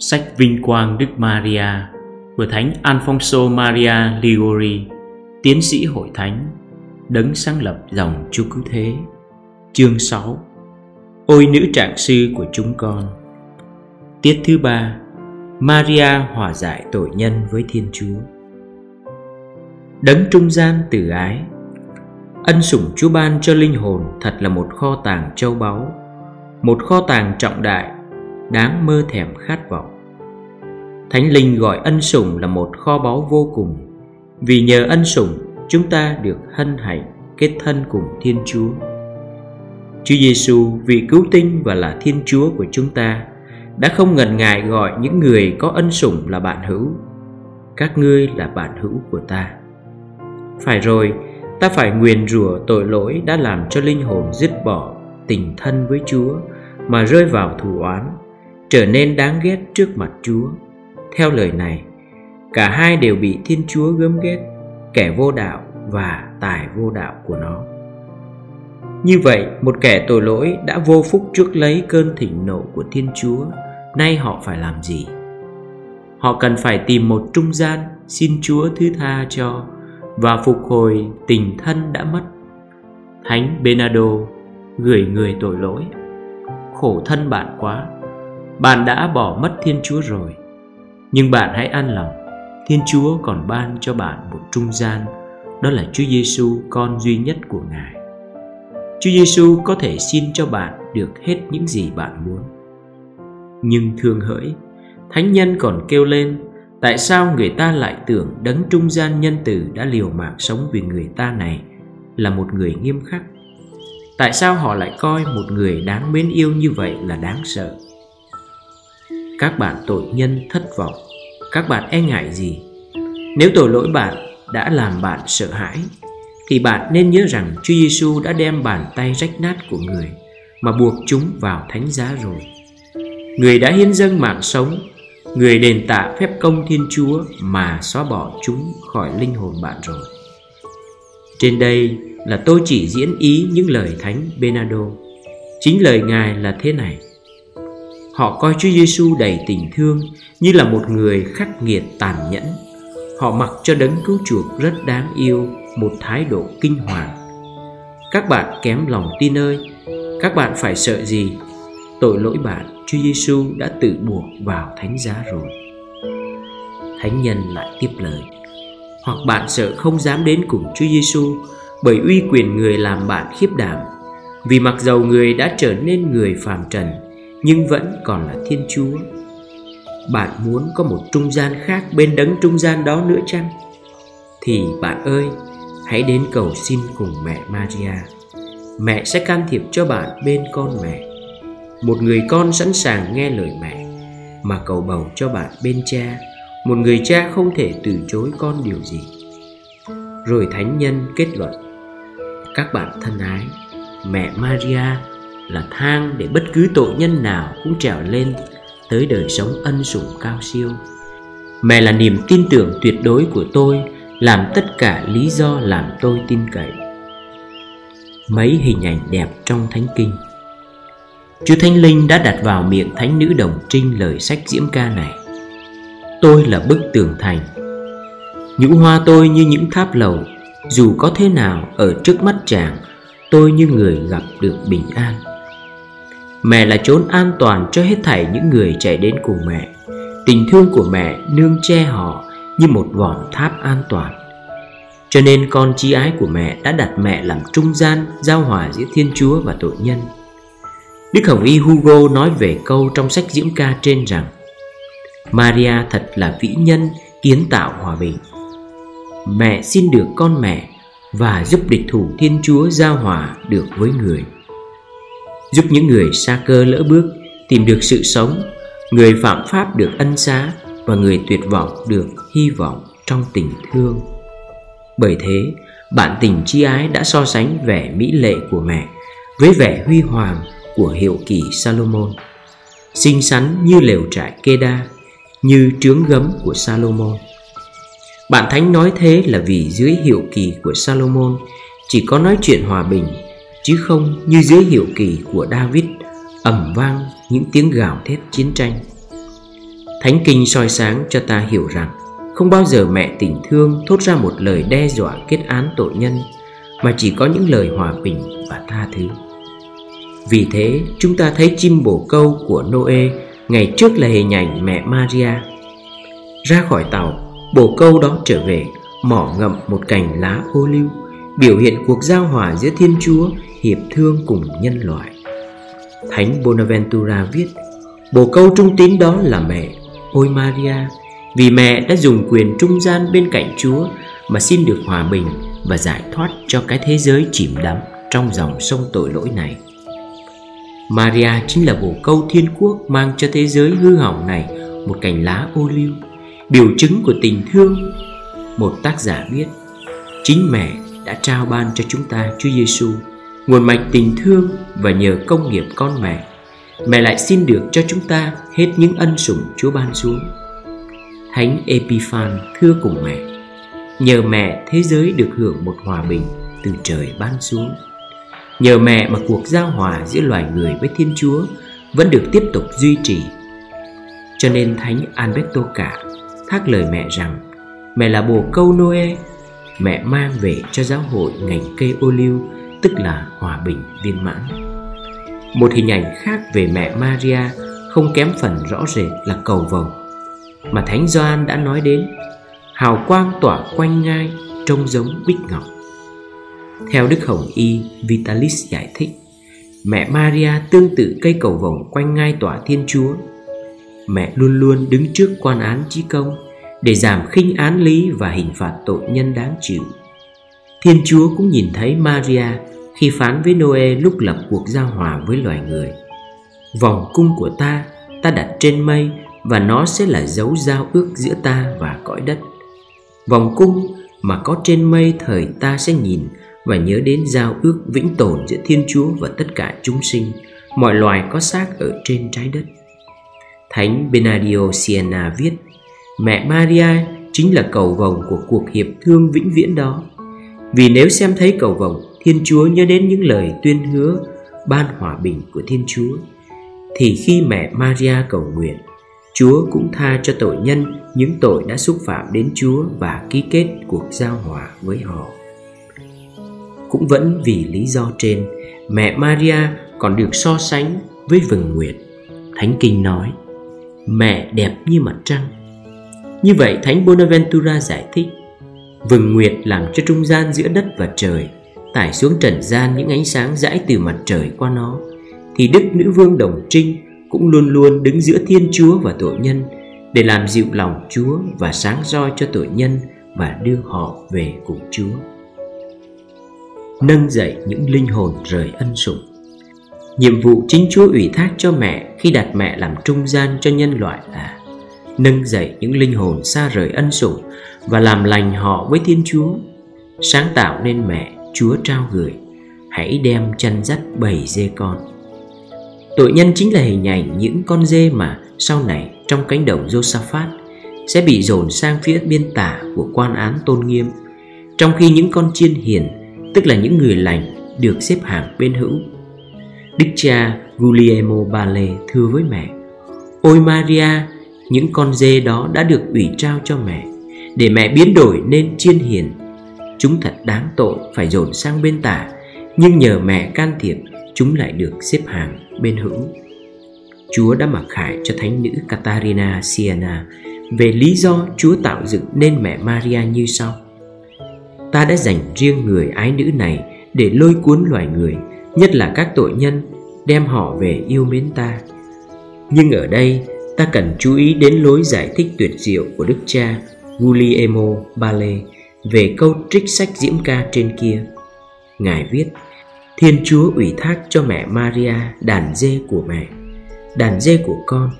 Sách Vinh Quang Đức Maria của Thánh Alphongsô Maria Liguori, tiến sĩ hội thánh, đấng sáng lập dòng Chúa Cứu Thế. Chương 6. Ôi nữ trạng sư của chúng con. Tiết thứ 3. Maria hòa giải tội nhân với Thiên Chúa. Đấng trung gian từ ái. Ân sủng Chúa ban cho linh hồn thật là một kho tàng châu báu, một kho tàng trọng đại, đáng mơ thèm khát vọng. Thánh linh gọi ân sủng là một kho báu vô cùng, vì nhờ ân sủng chúng ta được hân hạnh kết thân cùng Thiên Chúa. Chúa Giêsu, vị cứu tinh và là Thiên Chúa của chúng ta, đã không ngần ngại gọi những người có ân sủng là bạn hữu. Các ngươi là bạn hữu của ta. Phải rồi, ta phải nguyền rủa tội lỗi đã làm cho linh hồn dứt bỏ tình thân với Chúa mà rơi vào thù oán, trở nên đáng ghét trước mặt Chúa. Theo lời này, cả hai đều bị Thiên Chúa gớm ghét, kẻ vô đạo và tài vô đạo của nó. Như vậy, một kẻ tội lỗi đã vô phúc chuốc lấy cơn thịnh nộ của Thiên Chúa, nay họ phải làm gì? Họ cần phải tìm một trung gian xin Chúa thứ tha cho và phục hồi tình thân đã mất. Thánh Benado gửi người tội lỗi: khổ thân bạn quá, bạn đã bỏ mất Thiên Chúa rồi. Nhưng bạn hãy an lòng, Thiên Chúa còn ban cho bạn một trung gian, đó là Chúa Giêsu, con duy nhất của Ngài. Chúa Giêsu có thể xin cho bạn được hết những gì bạn muốn. Nhưng thương hỡi, thánh nhân còn kêu lên: tại sao người ta lại tưởng đấng trung gian nhân từ đã liều mạng sống vì người ta này là một người nghiêm khắc? Tại sao họ lại coi một người đáng mến yêu như vậy là đáng sợ? Các bạn tội nhân thất vọng, các bạn e ngại gì? Nếu tội lỗi bạn đã làm bạn sợ hãi, thì bạn nên nhớ rằng Chúa Giêsu đã đem bàn tay rách nát của người mà buộc chúng vào thánh giá rồi. Người đã hiến dâng mạng sống, người đền tạ phép công Thiên Chúa mà xóa bỏ chúng khỏi linh hồn bạn rồi. Trên đây là tôi chỉ diễn ý những lời Thánh Benado. Chính lời Ngài là thế này: họ coi Chúa Giêsu đầy tình thương như là một người khắc nghiệt tàn nhẫn. Họ mặc cho đấng cứu chuộc rất đáng yêu một thái độ kinh hoàng. Các bạn kém lòng tin ơi, các bạn phải sợ gì? Tội lỗi bạn Chúa Giêsu đã tự buộc vào thánh giá rồi. Thánh nhân lại tiếp lời: hoặc bạn sợ không dám đến cùng Chúa Giêsu bởi uy quyền người làm bạn khiếp đảm, vì mặc dầu người đã trở nên người phàm trần nhưng vẫn còn là Thiên Chúa. Bạn muốn có một trung gian khác bên đấng trung gian đó nữa chăng? Thì bạn ơi, hãy đến cầu xin cùng mẹ Maria. Mẹ sẽ can thiệp cho bạn bên con mẹ. Một người con sẵn sàng nghe lời mẹ mà cầu bầu cho bạn bên cha. Một người cha không thể từ chối con điều gì. Rồi thánh nhân kết luận: các bạn thân ái, mẹ Maria là thang để bất cứ tội nhân nào cũng trèo lên tới đời sống ân sủng cao siêu. Mẹ là niềm tin tưởng tuyệt đối của tôi, làm tất cả lý do làm tôi tin cậy. Mấy hình ảnh đẹp trong Thánh Kinh. Chúa Thánh Linh đã đặt vào miệng thánh nữ Đồng Trinh lời sách diễm ca này: tôi là bức tường thành, nhũ hoa tôi như những tháp lầu, dù có thế nào ở trước mắt chàng, tôi như người gặp được bình an. Mẹ là chốn an toàn cho hết thảy những người chạy đến cùng mẹ. Tình thương của mẹ nương che họ như một vòm tháp an toàn. Cho nên con chi ái của mẹ đã đặt mẹ làm trung gian giao hòa giữa Thiên Chúa và tội nhân. Đức Hồng Y Hugo nói về câu trong sách Diễm Ca trên rằng: Maria thật là vĩ nhân kiến tạo hòa bình. Mẹ xin được con mẹ và giúp địch thủ Thiên Chúa giao hòa được với người, giúp những người sa cơ lỡ bước tìm được sự sống, người phạm pháp được ân xá và người tuyệt vọng được hy vọng trong tình thương. Bởi thế, bản tình chi ái đã so sánh vẻ mỹ lệ của mẹ với vẻ huy hoàng của hiệu kỳ Salomon, xinh xắn như lều trại Keda, như trướng gấm của Salomon. Bản thánh nói thế là vì dưới hiệu kỳ của Salomon chỉ có nói chuyện hòa bình, chứ không như dưới hiệu kỳ của David ầm vang những tiếng gào thét chiến tranh. Thánh Kinh soi sáng cho ta hiểu rằng không bao giờ mẹ tình thương thốt ra một lời đe dọa kết án tội nhân, mà chỉ có những lời hòa bình và tha thứ. Vì thế, chúng ta thấy chim bồ câu của Nô-ê ngày trước là hình ảnh mẹ Maria. Ra khỏi tàu, bồ câu đó trở về, mỏ ngậm một cành lá ô liu, biểu hiện cuộc giao hòa giữa Thiên Chúa hiệp thương cùng nhân loại. Thánh Bonaventura viết: bồ câu trung tín đó là mẹ, ôi Maria, vì mẹ đã dùng quyền trung gian bên cạnh Chúa mà xin được hòa bình và giải thoát cho cái thế giới chìm đắm trong dòng sông tội lỗi này. Maria chính là bồ câu thiên quốc mang cho thế giới hư hỏng này một cành lá ô liu, biểu chứng của tình thương. Một tác giả viết: chính mẹ đã trao ban cho chúng ta Chúa Giêsu, nguồn mạch tình thương, và nhờ công nghiệp con mẹ lại xin được cho chúng ta hết những ân sủng Chúa ban xuống. Thánh Epiphani thưa cùng mẹ: nhờ mẹ thế giới được hưởng một hòa bình từ trời ban xuống. Nhờ mẹ mà cuộc giao hòa giữa loài người với Thiên Chúa vẫn được tiếp tục duy trì. Cho nên Thánh Alberto cả thác lời mẹ rằng: mẹ là bồ câu Noe, mẹ mang về cho giáo hội ngành cây ô liu, tức là hòa bình viên mãn. Một hình ảnh khác về mẹ Maria không kém phần rõ rệt là cầu vồng mà Thánh Gioan đã nói đến, hào quang tỏa quanh ngai trông giống bích ngọc. Theo Đức Hồng Y Vitalis giải thích, mẹ Maria tương tự cây cầu vồng quanh ngai tỏa Thiên Chúa. Mẹ luôn luôn đứng trước quan án chí công để giảm khinh án lý và hình phạt tội nhân đáng chịu. Thiên Chúa cũng nhìn thấy Maria khi phán với Noe lúc lập cuộc giao hòa với loài người: vòng cung của ta đặt trên mây, và nó sẽ là dấu giao ước giữa ta và cõi đất. Vòng cung mà có trên mây thời ta sẽ nhìn và nhớ đến giao ước vĩnh tồn giữa Thiên Chúa và tất cả chúng sinh, mọi loài có xác ở trên trái đất. Thánh Bernardino Siena viết: mẹ Maria chính là cầu vồng của cuộc hiệp thương vĩnh viễn đó. Vì nếu xem thấy cầu vồng, Thiên Chúa nhớ đến những lời tuyên hứa ban hòa bình của Thiên Chúa, thì khi mẹ Maria cầu nguyện, Chúa cũng tha cho tội nhân những tội đã xúc phạm đến Chúa và ký kết cuộc giao hòa với họ. Cũng vẫn vì lý do trên, mẹ Maria còn được so sánh với vầng nguyệt. Thánh Kinh nói: mẹ đẹp như mặt trăng. Như vậy, Thánh Bonaventura giải thích: vầng nguyệt làm cho trung gian giữa đất và trời, tải xuống trần gian những ánh sáng rãi từ mặt trời qua nó, thì Đức Nữ Vương Đồng Trinh cũng luôn luôn đứng giữa Thiên Chúa và tội nhân để làm dịu lòng Chúa và sáng roi cho tội nhân và đưa họ về cùng Chúa. Nâng dậy những linh hồn rời ân sủng. Nhiệm vụ chính Chúa ủy thác cho mẹ khi đặt mẹ làm trung gian cho nhân loại là nâng dậy những linh hồn xa rời ân sủng và làm lành họ với Thiên Chúa. Sáng tạo nên mẹ Chúa trao gửi: hãy đem chăn dắt bầy dê con. Tội nhân chính là hình ảnh những con dê mà sau này trong cánh đồng Josaphat sẽ bị dồn sang phía bên tả của quan án tôn nghiêm, trong khi những con chiên hiền, tức là những người lành, được xếp hàng bên hữu. Đức cha Guglielmo Bale thưa với mẹ: ôi Maria, những con dê đó đã được ủy trao cho mẹ để mẹ biến đổi nên chiên hiền. Chúng thật đáng tội phải dồn sang bên tả, nhưng nhờ mẹ can thiệp, chúng lại được xếp hàng bên hữu. Chúa đã mặc khải cho thánh nữ Catarina Siena về lý do Chúa tạo dựng nên mẹ Maria như sau: ta đã dành riêng người ái nữ này để lôi cuốn loài người, nhất là các tội nhân, đem họ về yêu mến ta. Nhưng ở đây ta cần chú ý đến lối giải thích tuyệt diệu của Đức cha Guglielmo Bale về câu trích sách Diễm Ca trên kia. Ngài viết: Thiên Chúa ủy thác cho mẹ Maria đàn dê của mẹ, đàn dê của con.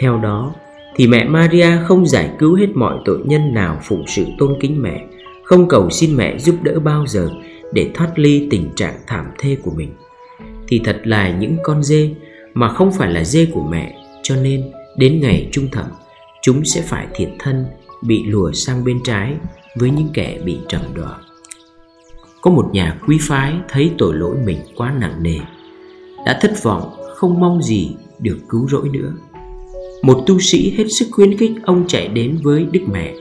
Theo đó thì mẹ Maria không giải cứu hết mọi tội nhân nào phụng sự tôn kính mẹ, không cầu xin mẹ giúp đỡ bao giờ để thoát ly tình trạng thảm thê của mình. Thì thật là những con dê mà không phải là dê của mẹ, cho nên đến ngày chung thẩm, chúng sẽ phải thiệt thân, bị lùa sang bên trái với những kẻ bị trầm đọa. Có một nhà quý phái thấy tội lỗi mình quá nặng nề, đã thất vọng không mong gì được cứu rỗi nữa. một tu sĩ hết sức khuyến khích ông chạy đến với Đức Mẹ,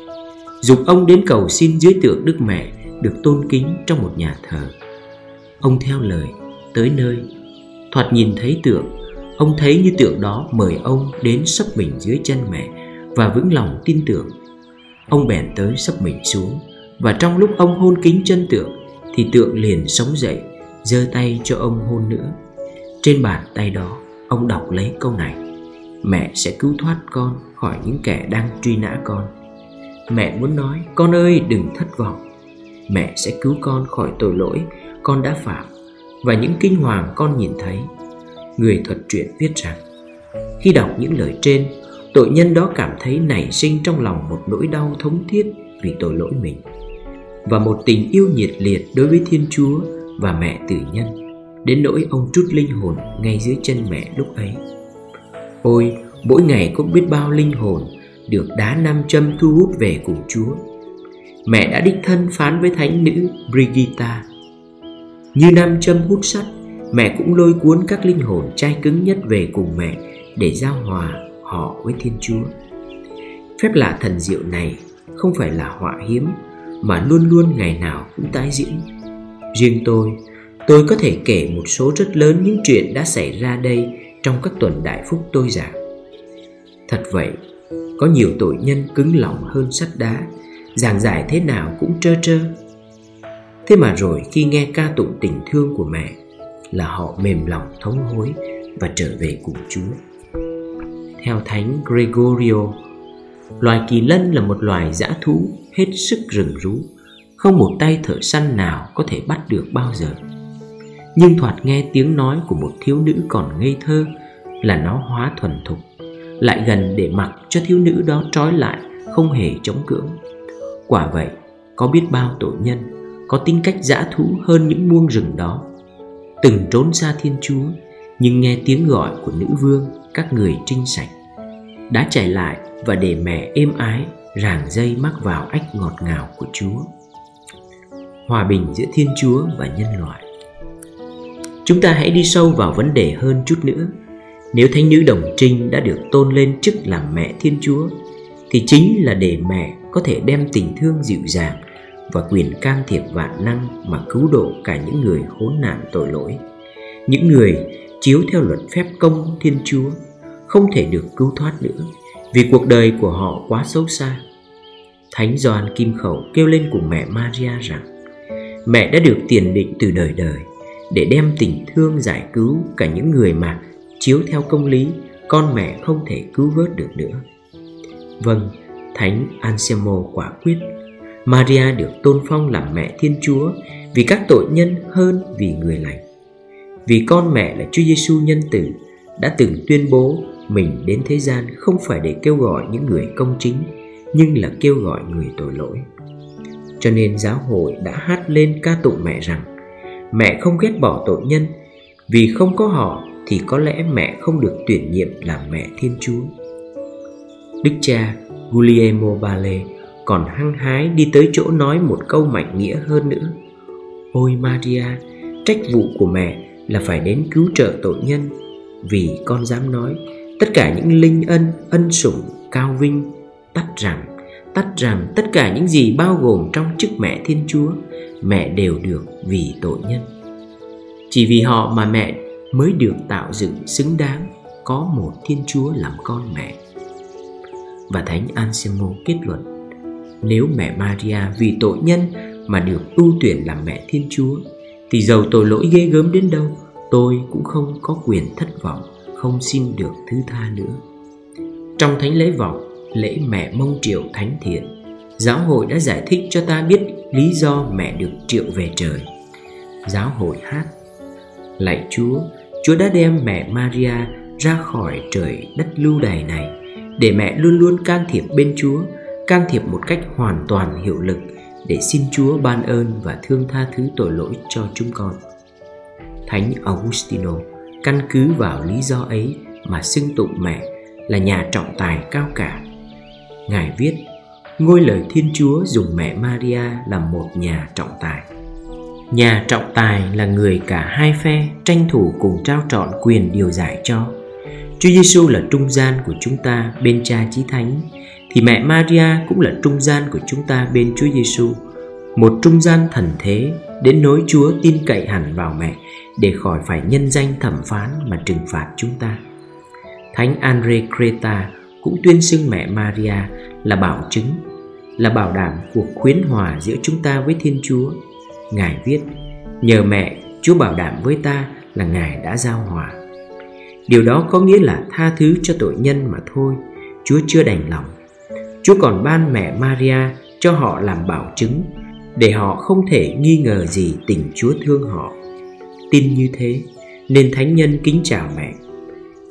dục ông đến cầu xin dưới tượng Đức Mẹ được tôn kính trong một nhà thờ. Ông theo lời, tới nơi, thoạt nhìn thấy tượng, ông thấy như tượng đó mời ông đến xấp mình dưới chân Mẹ và vững lòng tin tưởng. Ông bèn tới xấp mình xuống, và trong lúc ông hôn kính chân tượng thì tượng liền sống dậy, giơ tay cho ông hôn nữa. Trên bàn tay đó, ông đọc lấy câu này: Mẹ sẽ cứu thoát con khỏi những kẻ đang truy nã con. Mẹ muốn nói: Con ơi, đừng thất vọng. Mẹ sẽ cứu con khỏi tội lỗi con đã phạm và những kinh hoàng con nhìn thấy. Người thuật truyện viết rằng, khi đọc những lời trên, tội nhân đó cảm thấy nảy sinh trong lòng một nỗi đau thống thiết vì tội lỗi mình, và một tình yêu nhiệt liệt đối với Thiên Chúa và Mẹ Tử Nhân, đến nỗi ông trút linh hồn ngay dưới chân Mẹ lúc ấy. Ôi, mỗi ngày có biết bao linh hồn được đá nam châm thu hút về cùng Chúa. Mẹ đã đích thân phán với thánh nữ Brigitta: Như nam châm hút sắt, Mẹ cũng lôi cuốn các linh hồn chai cứng nhất về cùng Mẹ để giao hòa họ với Thiên Chúa. Phép lạ thần diệu này không phải là họa hiếm mà luôn luôn ngày nào cũng tái diễn. Riêng tôi có thể kể một số rất lớn những chuyện đã xảy ra đây trong các tuần đại phúc tôi giảng. Thật vậy, có nhiều tội nhân cứng lòng hơn sắt đá, giảng giải thế nào cũng trơ trơ. Thế mà rồi khi nghe ca tụng tình thương của Mẹ là họ mềm lòng thống hối và trở về cùng Chúa. Theo thánh Gregorio, loài kỳ lân là một loài dã thú hết sức rừng rú, không một tay thợ săn nào có thể bắt được bao giờ. Nhưng thoạt nghe tiếng nói của một thiếu nữ còn ngây thơ là nó hóa thuần thục, lại gần để mặc cho thiếu nữ đó trói lại, không hề chống cưỡng. Quả vậy, có biết bao tội nhân có tính cách dã thú hơn những muông rừng đó, từng trốn xa Thiên Chúa, nhưng nghe tiếng gọi của nữ vương các người trinh sạch, đã chạy lại và để Mẹ êm ái ràng dây mắc vào ách ngọt ngào của Chúa. Hòa bình giữa Thiên Chúa và nhân loại. Chúng ta hãy đi sâu vào vấn đề hơn chút nữa. Nếu thánh nữ Đồng Trinh đã được tôn lên chức làm Mẹ Thiên Chúa, thì chính là để Mẹ có thể đem tình thương dịu dàng và quyền can thiệp vạn năng mà cứu độ cả những người khốn nạn tội lỗi, những người chiếu theo luật phép công Thiên Chúa không thể được cứu thoát nữa vì cuộc đời của họ quá xấu xa. Thánh Gioan Kim Khẩu kêu lên cùng Mẹ Maria rằng Mẹ đã được tiền định từ đời đời để đem tình thương giải cứu cả những người mà chiếu theo công lý con Mẹ không thể cứu vớt được nữa. Vâng, thánh Ansimô quả quyết, Maria được tôn phong làm Mẹ Thiên Chúa vì các tội nhân hơn vì người lành, vì con Mẹ là Chúa Giêsu nhân tử đã từng tuyên bố mình đến thế gian không phải để kêu gọi những người công chính, nhưng là kêu gọi người tội lỗi. Cho nên giáo hội đã hát lên ca tụng Mẹ rằng Mẹ không ghét bỏ tội nhân, vì không có họ thì có lẽ Mẹ không được tuyển nhiệm làm Mẹ Thiên Chúa. Đức cha Guglielmo Bale còn hăng hái đi tới chỗ nói một câu mạnh nghĩa hơn nữa: Ôi Maria, trách vụ của Mẹ là phải đến cứu trợ tội nhân, vì con dám nói tất cả những linh ân, ân sủng, cao vinh, tắt rằng tất cả những gì bao gồm trong chức Mẹ Thiên Chúa, Mẹ đều được vì tội nhân. Chỉ vì họ mà Mẹ mới được tạo dựng xứng đáng có một Thiên Chúa làm con Mẹ. Và thánh Anselmo kết luận, nếu Mẹ Maria vì tội nhân mà được ưu tuyển làm Mẹ Thiên Chúa, thì dầu tội lỗi ghê gớm đến đâu, tôi cũng không có quyền thất vọng, không xin được thứ tha nữa. Trong thánh lễ vọng, lễ Mẹ Mông Triệu Thánh Thiện, giáo hội đã giải thích cho ta biết lý do Mẹ được triệu về trời. Giáo hội hát: Lạy Chúa, Chúa đã đem Mẹ Maria ra khỏi trời đất lưu đày này, để Mẹ luôn luôn can thiệp bên Chúa, can thiệp một cách hoàn toàn hiệu lực, để xin Chúa ban ơn và thương tha thứ tội lỗi cho chúng con. Thánh Augustino căn cứ vào lý do ấy mà xưng tụng Mẹ là nhà trọng tài cao cả. Ngài viết: Ngôi lời Thiên Chúa dùng Mẹ Maria làm một nhà trọng tài. Nhà trọng tài là người cả hai phe tranh thủ cùng trao trọn quyền điều giải cho. Chúa Giêsu là trung gian của chúng ta bên Cha Chí Thánh, thì mẹ Maria cũng là trung gian của chúng ta bên Chúa Giêsu, một trung gian thần thế đến nỗi Chúa tin cậy hẳn vào mẹ để khỏi phải nhân danh thẩm phán mà trừng phạt chúng ta. Thánh Andre Creta cũng tuyên xưng mẹ Maria là bảo chứng, là bảo đảm cuộc khuyến hòa giữa chúng ta với Thiên Chúa. Ngài viết: nhờ mẹ, Chúa bảo đảm với ta là Ngài đã giao hòa. Điều đó có nghĩa là tha thứ cho tội nhân mà thôi. Chúa chưa đành lòng. Chúa còn ban mẹ Maria cho họ làm bảo chứng, để họ không thể nghi ngờ gì tình Chúa thương họ. Tin như thế nên thánh nhân kính chào mẹ.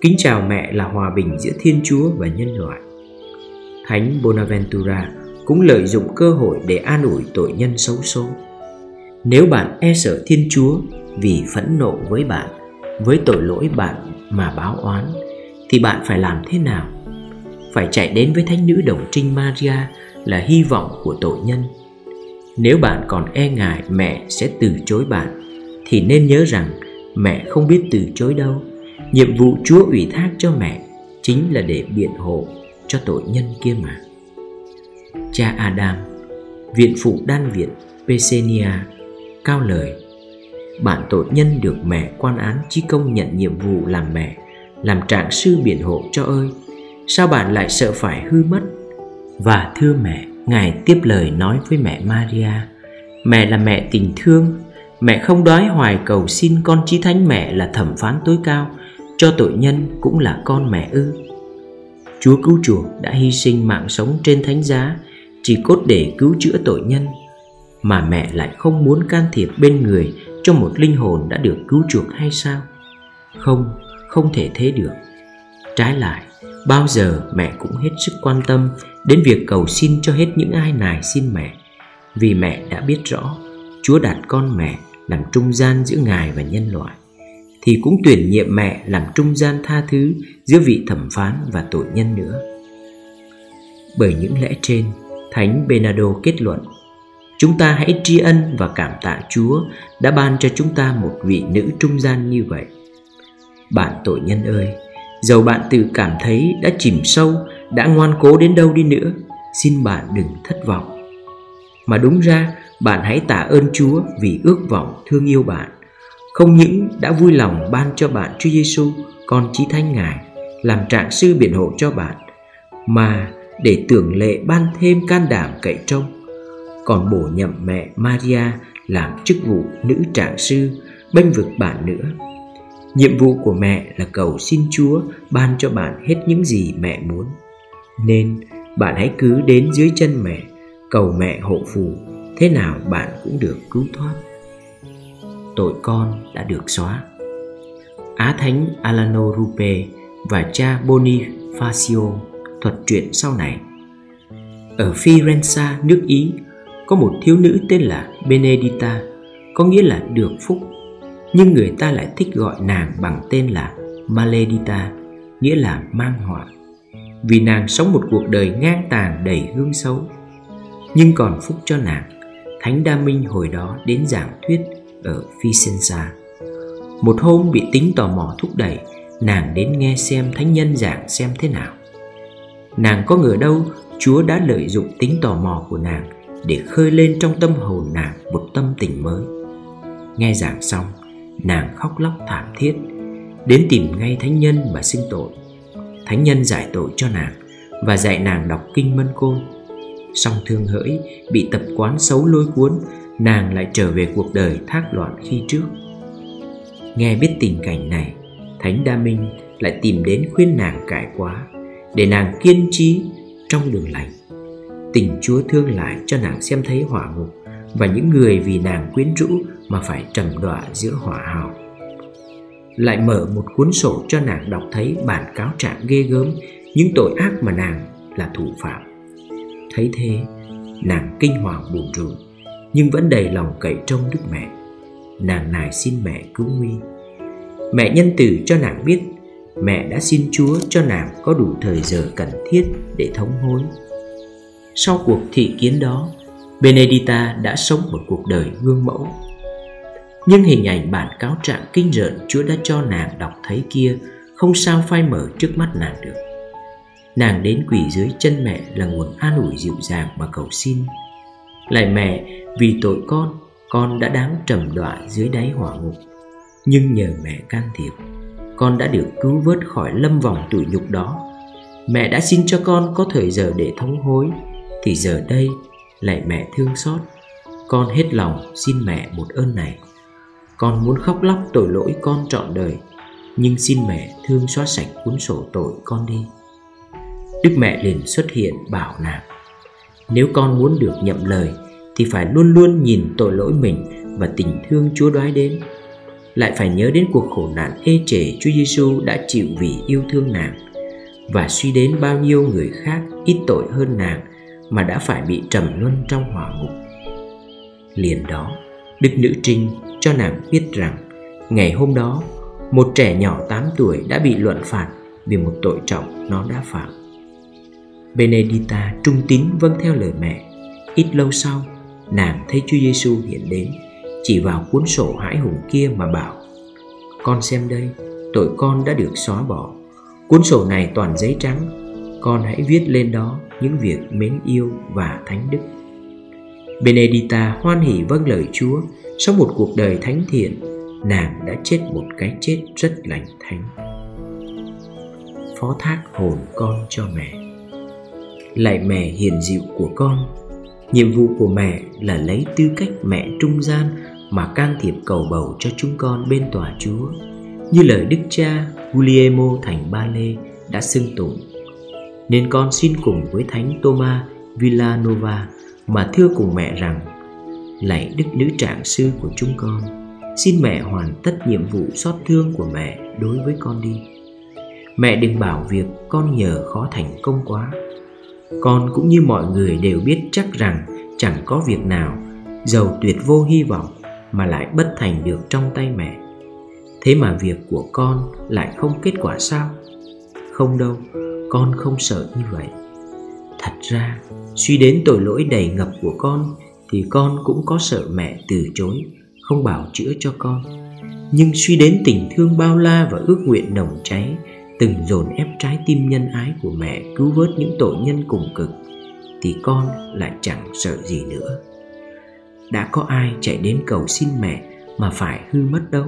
Kính chào mẹ là hòa bình giữa Thiên Chúa và nhân loại. Thánh Bonaventura cũng lợi dụng cơ hội để an ủi tội nhân xấu số. Nếu bạn e sợ Thiên Chúa vì phẫn nộ với bạn, với tội lỗi bạn mà báo oán, thì bạn phải làm thế nào? Phải chạy đến với Thánh nữ Đồng Trinh Maria là hy vọng của tội nhân. Nếu bạn còn e ngại mẹ sẽ từ chối bạn, thì nên nhớ rằng mẹ không biết từ chối đâu. Nhiệm vụ Chúa ủy thác cho mẹ chính là để biện hộ cho tội nhân kia mà. Cha Adam, viện phụ đan viện Pesania, cao lời: bạn tội nhân được mẹ quan án chí công nhận nhiệm vụ làm mẹ, làm trạng sư biện hộ cho ơi, sao bạn lại sợ phải hư mất? Và thưa mẹ, Ngài tiếp lời nói với mẹ Maria: mẹ là mẹ tình thương, mẹ không đoái hoài cầu xin con Chí Thánh mẹ là thẩm phán tối cao cho tội nhân cũng là con mẹ ư? Chúa cứu chuộc đã hy sinh mạng sống trên thánh giá chỉ cốt để cứu chữa tội nhân, mà mẹ lại không muốn can thiệp bên người cho một linh hồn đã được cứu chuộc hay sao? Không, không thể thế được. Trái lại, bao giờ mẹ cũng hết sức quan tâm đến việc cầu xin cho hết những ai nài xin mẹ, vì mẹ đã biết rõ Chúa đặt con mẹ làm trung gian giữa Ngài và nhân loại, thì cũng tuyển nhiệm mẹ làm trung gian tha thứ giữa vị thẩm phán và tội nhân nữa. Bởi những lẽ trên, Thánh Benado kết luận: chúng ta hãy tri ân và cảm tạ Chúa đã ban cho chúng ta một vị nữ trung gian như vậy. Bạn tội nhân ơi, dầu bạn tự cảm thấy đã chìm sâu, đã ngoan cố đến đâu đi nữa, xin bạn đừng thất vọng. Mà đúng ra, bạn hãy tạ ơn Chúa vì ước vọng thương yêu bạn, không những đã vui lòng ban cho bạn Chúa Giêsu, con Chí Thánh Ngài, làm trạng sư biện hộ cho bạn, mà để tưởng lệ ban thêm can đảm cậy trông, còn bổ nhiệm mẹ Maria làm chức vụ nữ trạng sư bênh vực bạn nữa. Nhiệm vụ của mẹ là cầu xin Chúa ban cho bạn hết những gì mẹ muốn. Nên bạn hãy cứ đến dưới chân mẹ, cầu mẹ hộ phù, thế nào bạn cũng được cứu thoát. Tội con đã được xóa. Á Thánh Alano Rupe và cha Bonifacio thuật chuyện sau này: ở Firenza, nước Ý, có một thiếu nữ tên là Benedita, có nghĩa là được phúc, nhưng người ta lại thích gọi nàng bằng tên là Maledita, nghĩa là mang họa, vì nàng sống một cuộc đời ngang tàn đầy hương xấu. Nhưng còn phúc cho nàng, Thánh Đa Minh hồi đó đến giảng thuyết ở Phi Sinh Sa. Một hôm bị tính tò mò thúc đẩy, nàng đến nghe xem thánh nhân giảng xem thế nào. Nàng có ngờ đâu Chúa đã lợi dụng tính tò mò của nàng để khơi lên trong tâm hồn nàng một tâm tình mới. Nghe giảng xong, nàng khóc lóc thảm thiết, đến tìm ngay thánh nhân mà xưng tội. Thánh nhân giải tội cho nàng và dạy nàng đọc kinh Mân Côi. Song thương hỡi, bị tập quán xấu lôi cuốn, nàng lại trở về cuộc đời thác loạn khi trước. Nghe biết tình cảnh này, Thánh Đa Minh lại tìm đến khuyên nàng cải quá, để nàng kiên trí trong đường lành. Tình Chúa thương lại cho nàng xem thấy hỏa ngục và những người vì nàng quyến rũ mà phải trầm đọa giữa hỏa hào. Lại mở một cuốn sổ cho nàng đọc thấy bản cáo trạng ghê gớm những tội ác mà nàng là thủ phạm. Thấy thế, nàng kinh hoàng buồn rùn, nhưng vẫn đầy lòng cậy trông Đức Mẹ. Nàng nài xin mẹ cứu nguy. Mẹ nhân từ cho nàng biết, mẹ đã xin Chúa cho nàng có đủ thời giờ cần thiết để thống hối. Sau cuộc thị kiến đó, Benedita đã sống một cuộc đời gương mẫu. Nhưng hình ảnh bản cáo trạng kinh rợn Chúa đã cho nàng đọc thấy kia không sao phai mờ trước mắt nàng được. Nàng đến quỳ dưới chân mẹ là nguồn an ủi dịu dàng mà cầu xin: Lạy mẹ, vì tội con đã đáng trầm đoại dưới đáy hỏa ngục, nhưng nhờ mẹ can thiệp, con đã được cứu vớt khỏi lâm vòng tủi nhục đó. Mẹ đã xin cho con có thời giờ để thống hối, thì giờ đây, lạy mẹ thương xót, con hết lòng xin mẹ một ơn này. Con muốn khóc lóc tội lỗi con trọn đời, nhưng xin mẹ thương xóa sạch cuốn sổ tội con đi. Đức mẹ liền xuất hiện bảo nàng: Nếu con muốn được nhậm lời thì phải luôn luôn nhìn tội lỗi mình và tình thương Chúa đói đến, lại phải nhớ đến cuộc khổ nạn ê chề Chúa Giêsu đã chịu vì yêu thương nàng, và suy đến bao nhiêu người khác ít tội hơn nàng mà đã phải bị trầm luân trong hỏa ngục. Liền đó, Đức Nữ Trinh cho nàng biết rằng ngày hôm đó một trẻ nhỏ 8 tuổi đã bị luận phạt vì một tội trọng nó đã phạm. Benedita trung tín vâng theo lời mẹ. Ít lâu sau, nàng thấy Chúa Giêsu hiện đến, chỉ vào cuốn sổ hãi hùng kia mà bảo: Con xem đây, tội con đã được xóa bỏ. Cuốn sổ này toàn giấy trắng, con hãy viết lên đó những việc mến yêu và thánh đức. Benedita hoan hỉ vâng lời Chúa. Sau một cuộc đời thánh thiện, nàng đã chết một cái chết rất lành thánh. Phó thác hồn con cho mẹ. Lạy mẹ hiền dịu của con, nhiệm vụ của mẹ là lấy tư cách mẹ trung gian mà can thiệp cầu bầu cho chúng con bên tòa Chúa, như lời Đức Cha Guglielmo Thành Bale đã xưng tụng. Nên con xin cùng với Thánh Thomas Villanova mà thưa cùng mẹ rằng: Lạy Đức Nữ Trạng Sư của chúng con, xin mẹ hoàn tất nhiệm vụ xót thương của mẹ đối với con đi. Mẹ đừng bảo việc con nhờ khó thành công quá. Con cũng như mọi người đều biết chắc rằng chẳng có việc nào, dầu tuyệt vô hy vọng, mà lại bất thành được trong tay mẹ. Thế mà việc của con lại không kết quả sao? Không đâu, con không sợ như vậy. Thật ra, suy đến tội lỗi đầy ngập của con, thì con cũng có sợ mẹ từ chối, không bảo chữa cho con. Nhưng suy đến tình thương bao la và ước nguyện nồng cháy, từng dồn ép trái tim nhân ái của mẹ cứu vớt những tội nhân cùng cực, thì con lại chẳng sợ gì nữa. Đã có ai chạy đến cầu xin mẹ mà phải hư mất đâu.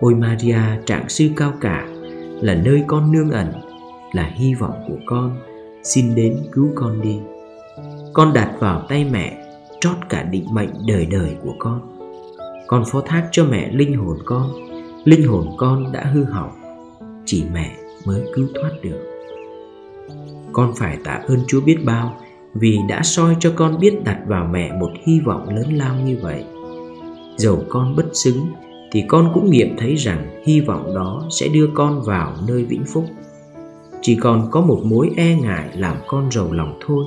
Ôi Maria Trạng Sư cao cả, là nơi con nương ẩn, là hy vọng của con, xin đến cứu con đi. Con đặt vào tay mẹ trót cả định mệnh đời đời của con. Con phó thác cho mẹ linh hồn con. Linh hồn con đã hư hỏng, chỉ mẹ mới cứu thoát được. Con phải tạ ơn Chúa biết bao vì đã soi cho con biết đặt vào mẹ một hy vọng lớn lao như vậy. Dẫu con bất xứng thì con cũng nghiệm thấy rằng hy vọng đó sẽ đưa con vào nơi vĩnh phúc. Chỉ còn có một mối e ngại làm con rầu lòng thôi.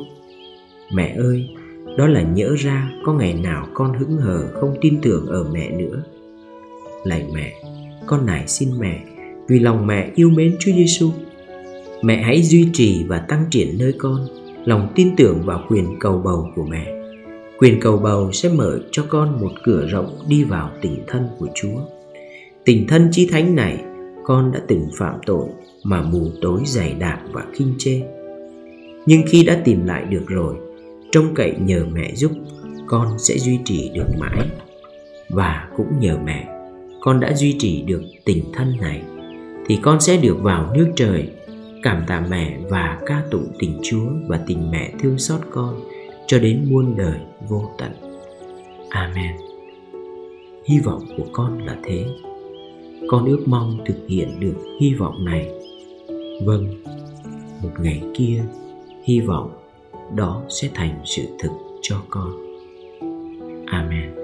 Mẹ ơi, đó là nhỡ ra có ngày nào con hững hờ không tin tưởng ở mẹ nữa. Lạy mẹ, con nài xin mẹ vì lòng mẹ yêu mến Chúa Giêsu. Mẹ hãy duy trì và tăng triển nơi con lòng tin tưởng vào quyền cầu bầu của mẹ. Quyền cầu bầu sẽ mở cho con một cửa rộng đi vào tình thân của Chúa. Tình thân chí thánh này, con đã từng phạm tội mà mù tối dày đạp và khinh chê. Nhưng khi đã tìm lại được rồi, trông cậy nhờ mẹ giúp, con sẽ duy trì được mãi. Và cũng nhờ mẹ, con đã duy trì được tình thân này, thì con sẽ được vào nước trời. Cảm tạ mẹ và ca tụng tình Chúa và tình mẹ thương xót con cho đến muôn đời vô tận. Amen. Hy vọng của con là thế. Con ước mong thực hiện được hy vọng này. Vâng, một ngày kia, hy vọng đó sẽ thành sự thực cho con. Amen.